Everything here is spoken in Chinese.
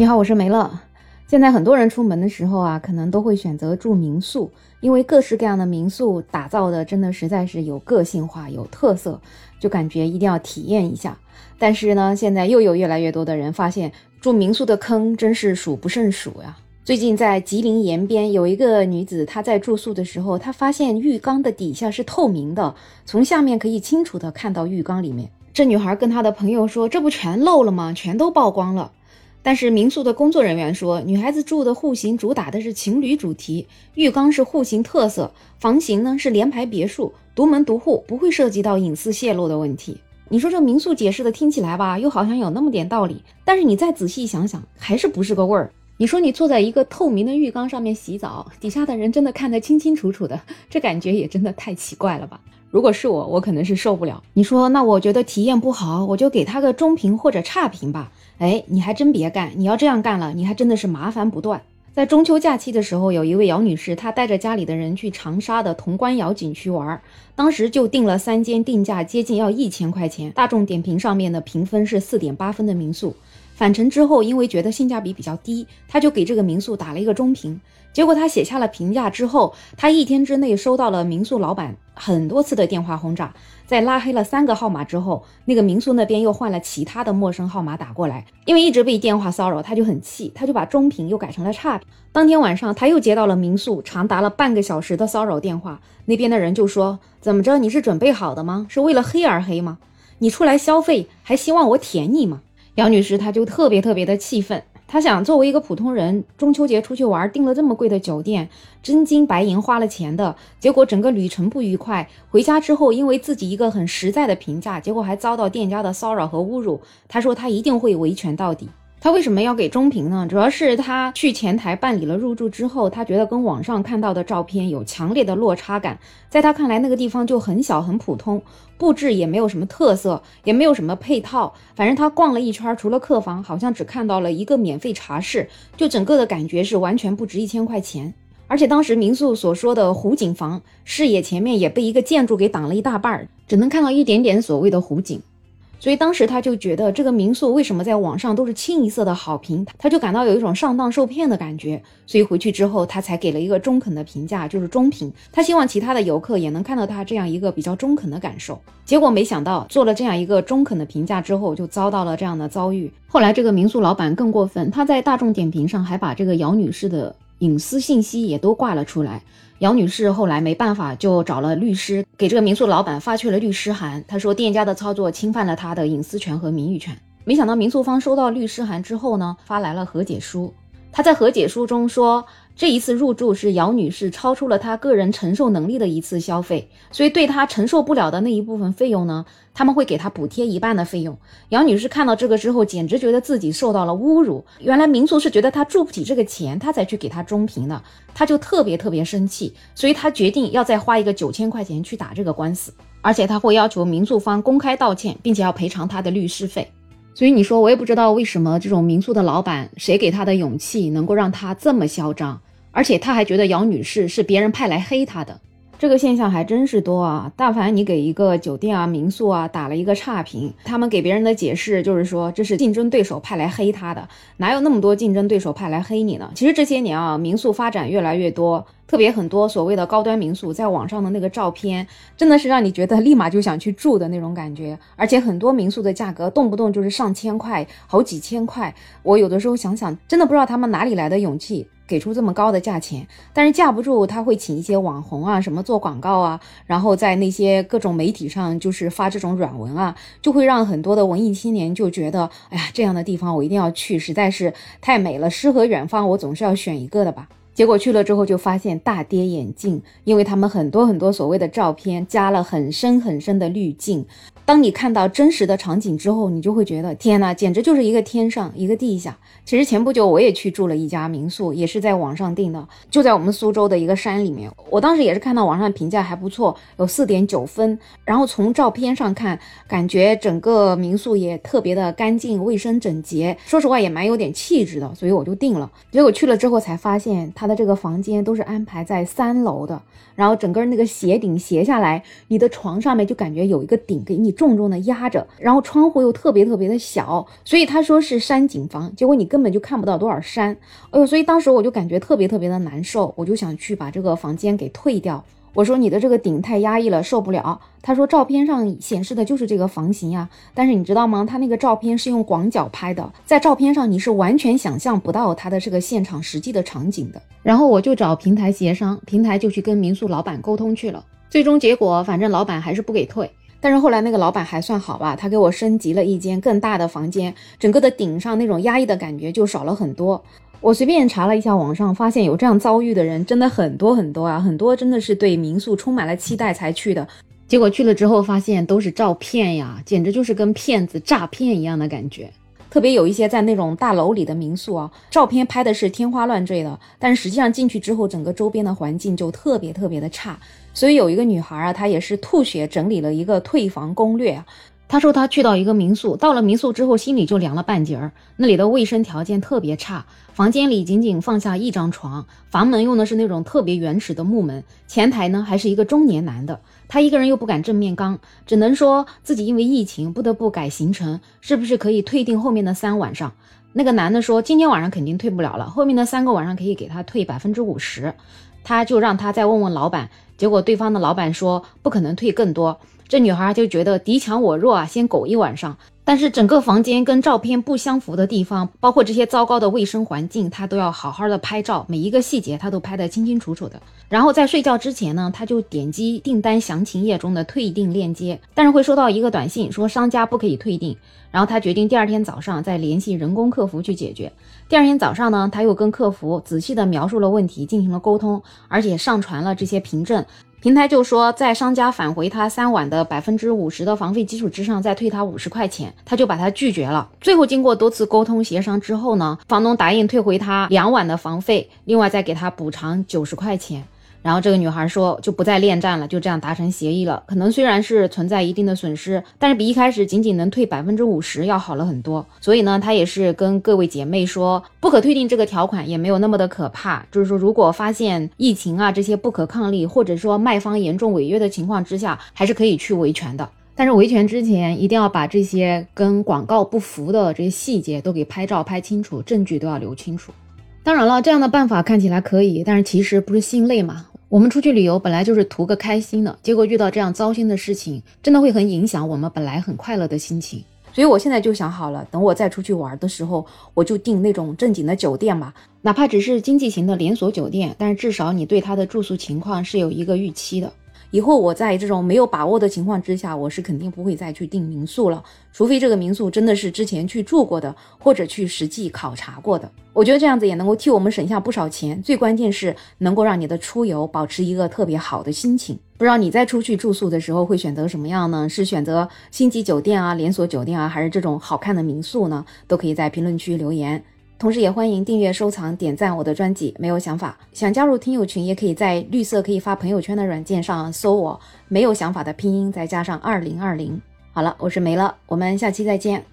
你好，我是梅乐。现在很多人出门的时候啊，可能都会选择住民宿，因为各式各样的民宿打造的真的实在是有个性化、有特色，就感觉一定要体验一下。但是呢，现在又有越来越多的人发现住民宿的坑真是数不胜数呀。最近在吉林延边有一个女子，她在住宿的时候，她发现浴缸的底下是透明的，从下面可以清楚的看到浴缸里面。这女孩跟她的朋友说，这不全漏了吗？全都曝光了。但是民宿的工作人员说，女孩子住的户型主打的是情侣主题，浴缸是户型特色，房型呢是联排别墅，独门独户，不会涉及到隐私泄露的问题。你说这民宿解释的听起来吧，又好像有那么点道理，但是你再仔细想想，还是不是个味儿。你说你坐在一个透明的浴缸上面洗澡，底下的人真的看得清清楚楚的，这感觉也真的太奇怪了吧。如果是我，我可能是受不了。你说那我觉得体验不好，我就给他个中评或者差评吧。哎，你还真别干，你要这样干了，你还真的是麻烦不断。在中秋假期的时候，有一位姚女士，她带着家里的人去长沙的潼关窑景区玩，当时就订了3间定价接近要1000块钱，大众点评上面的评分是 4.8 分的民宿。返程之后，因为觉得性价比比较低，他就给这个民宿打了一个中评。结果他写下了评价之后，他1天之内收到了民宿老板很多次的电话轰炸，在拉黑了3个号码之后，那个民宿那边又换了其他的陌生号码打过来，因为一直被电话骚扰，他就很气，他就把中评又改成了差评。当天晚上他又接到了民宿长达了半个小时的骚扰电话，那边的人就说，怎么着，你是准备好的吗？是为了黑而黑吗？你出来消费还希望我舔你吗？姚女士她就特别的气愤，她想作为一个普通人，中秋节出去玩订了这么贵的酒店，真金白银花了钱的，结果整个旅程不愉快，回家之后因为自己一个很实在的评价，结果还遭到店家的骚扰和侮辱，她说她一定会维权到底。她为什么要给中评呢？主要是她去前台办理了入住之后，她觉得跟网上看到的照片有强烈的落差感，在她看来那个地方就很小很普通，布置也没有什么特色，也没有什么配套，反正她逛了一圈，除了客房好像只看到了一个免费茶室，就整个的感觉是完全不值1000块钱。而且当时民宿所说的湖景房，视野前面也被一个建筑给挡了一大半，只能看到一点点所谓的湖景。所以当时他就觉得这个民宿为什么在网上都是清一色的好评，他就感到有一种上当受骗的感觉，所以回去之后他才给了一个中肯的评价，就是中评。他希望其他的游客也能看到他这样一个比较中肯的感受，结果没想到做了这样一个中肯的评价之后，就遭到了这样的遭遇。后来这个民宿老板更过分，他在大众点评上还把这个姚女士的隐私信息也都挂了出来。姚女士后来没办法，就找了律师，给这个民宿老板发去了律师函，她说店家的操作侵犯了她的隐私权和名誉权。没想到民宿方收到律师函之后呢，发来了和解书。她在和解书中说，这一次入住是姚女士超出了她个人承受能力的一次消费，所以对她承受不了的那一部分费用呢，他们会给她补贴1半的费用。姚女士看到这个之后，简直觉得自己受到了侮辱，原来民宿是觉得她住不起这个钱，她才去给她中评的，她就特别生气，所以她决定要再花一个9000块钱去打这个官司，而且她会要求民宿方公开道歉，并且要赔偿她的律师费。所以你说我也不知道为什么这种民宿的老板，谁给他的勇气能够让他这么嚣张，而且他还觉得姚女士是别人派来黑他的。这个现象还真是多啊，但凡你给一个酒店啊民宿啊打了一个差评，他们给别人的解释就是说这是竞争对手派来黑他的，哪有那么多竞争对手派来黑你呢？其实这些年啊，民宿发展越来越多，特别很多所谓的高端民宿，在网上的那个照片真的是让你觉得立马就想去住的那种感觉，而且很多民宿的价格动不动就是上千块好几千块，我有的时候想想真的不知道他们哪里来的勇气给出这么高的价钱。但是架不住他会请一些网红啊什么做广告啊，然后在那些各种媒体上就是发这种软文啊，就会让很多的文艺青年就觉得，哎呀，这样的地方我一定要去，实在是太美了，诗和远方我总是要选一个的吧。结果去了之后就发现大跌眼镜，因为他们很多所谓的照片加了很深的滤镜，当你看到真实的场景之后，你就会觉得天哪，简直就是一个天上一个地下。其实前不久我也去住了一家民宿，也是在网上订的，就在我们苏州的一个山里面，我当时也是看到网上评价还不错，有 4.9 分，然后从照片上看，感觉整个民宿也特别的干净卫生整洁，说实话也蛮有点气质的，所以我就订了。结果去了之后才发现他的这个房间都是安排在3楼的，然后整个那个鞋顶斜下来，你的床上面就感觉有一个顶给你重重的压着，然后窗户又特别的小，所以他说是山景房，结果你根本就看不到多少山。哎呦，所以当时我就感觉特别的难受，我就想去把这个房间给退掉。我说你的这个顶太压抑了，受不了。他说照片上显示的就是这个房型呀，但是你知道吗？他那个照片是用广角拍的，在照片上你是完全想象不到他的这个现场实际的场景的。然后我就找平台协商，平台就去跟民宿老板沟通去了。最终结果，反正老板还是不给退。但是后来那个老板还算好吧，他给我升级了一间更大的房间，整个的顶上那种压抑的感觉就少了很多。我随便查了一下网上，发现有这样遭遇的人真的很多啊，很多真的是对民宿充满了期待才去的，结果去了之后发现都是照片呀，简直就是跟骗子诈骗一样的感觉。特别有一些在那种大楼里的民宿啊，照片拍的是天花乱坠的，但是实际上进去之后整个周边的环境就特别的差。所以有一个女孩啊，她也是吐血整理了一个退房攻略啊。她说她去到一个民宿，到了民宿之后心里就凉了半截儿，那里的卫生条件特别差，房间里仅仅放下一张床，房门用的是那种特别原始的木门，前台呢还是一个中年男的，他一个人又不敢正面刚，只能说自己因为疫情不得不改行程，是不是可以退订后面的3晚上。那个男的说今天晚上肯定退不了了，后面的3个晚上可以给他退 50%， 他就让他再问问老板，结果对方的老板说不可能退更多。这女孩就觉得敌强我弱啊，先苟一晚上。但是整个房间跟照片不相符的地方，包括这些糟糕的卫生环境，她都要好好的拍照，每一个细节她都拍得清清楚楚的。然后在睡觉之前呢，她就点击订单详情页中的退订链接，但是会收到一个短信说商家不可以退订。然后她决定第二天早上再联系人工客服去解决。第二天早上呢，她又跟客服仔细的描述了问题，进行了沟通，而且上传了这些凭证。平台就说在商家返回他3晚的 50% 的房费基础之上再退他50块钱，他就把他拒绝了。最后经过多次沟通协商之后呢，房东答应退回他2晚的房费，另外再给他补偿90块钱。然后这个女孩说就不再恋战了，就这样达成协议了。可能虽然是存在一定的损失，但是比一开始仅仅能退 50% 要好了很多。所以呢，她也是跟各位姐妹说，不可退订这个条款也没有那么的可怕，就是说如果发现疫情啊这些不可抗力，或者说卖方严重违约的情况之下，还是可以去维权的。但是维权之前一定要把这些跟广告不符的这些细节都给拍照拍清楚，证据都要留清楚。当然了，这样的办法看起来可以，但是其实不是心累嘛。我们出去旅游本来就是图个开心的，结果遇到这样糟心的事情，真的会很影响我们本来很快乐的心情。所以我现在就想好了，等我再出去玩的时候，我就订那种正经的酒店嘛，哪怕只是经济型的连锁酒店，但是至少你对它的住宿情况是有一个预期的。以后我在这种没有把握的情况之下，我是肯定不会再去订民宿了，除非这个民宿真的是之前去住过的，或者去实际考察过的。我觉得这样子也能够替我们省下不少钱，最关键是能够让你的出游保持一个特别好的心情。不知道你在出去住宿的时候会选择什么样呢？是选择星级酒店啊、连锁酒店啊，还是这种好看的民宿呢？都可以在评论区留言。同时也欢迎订阅、收藏、点赞我的专辑。没有想法想加入听友群，也可以在绿色可以发朋友圈的软件上搜我，没有想法的拼音再加上2020。好了，我是梅乐，我们下期再见。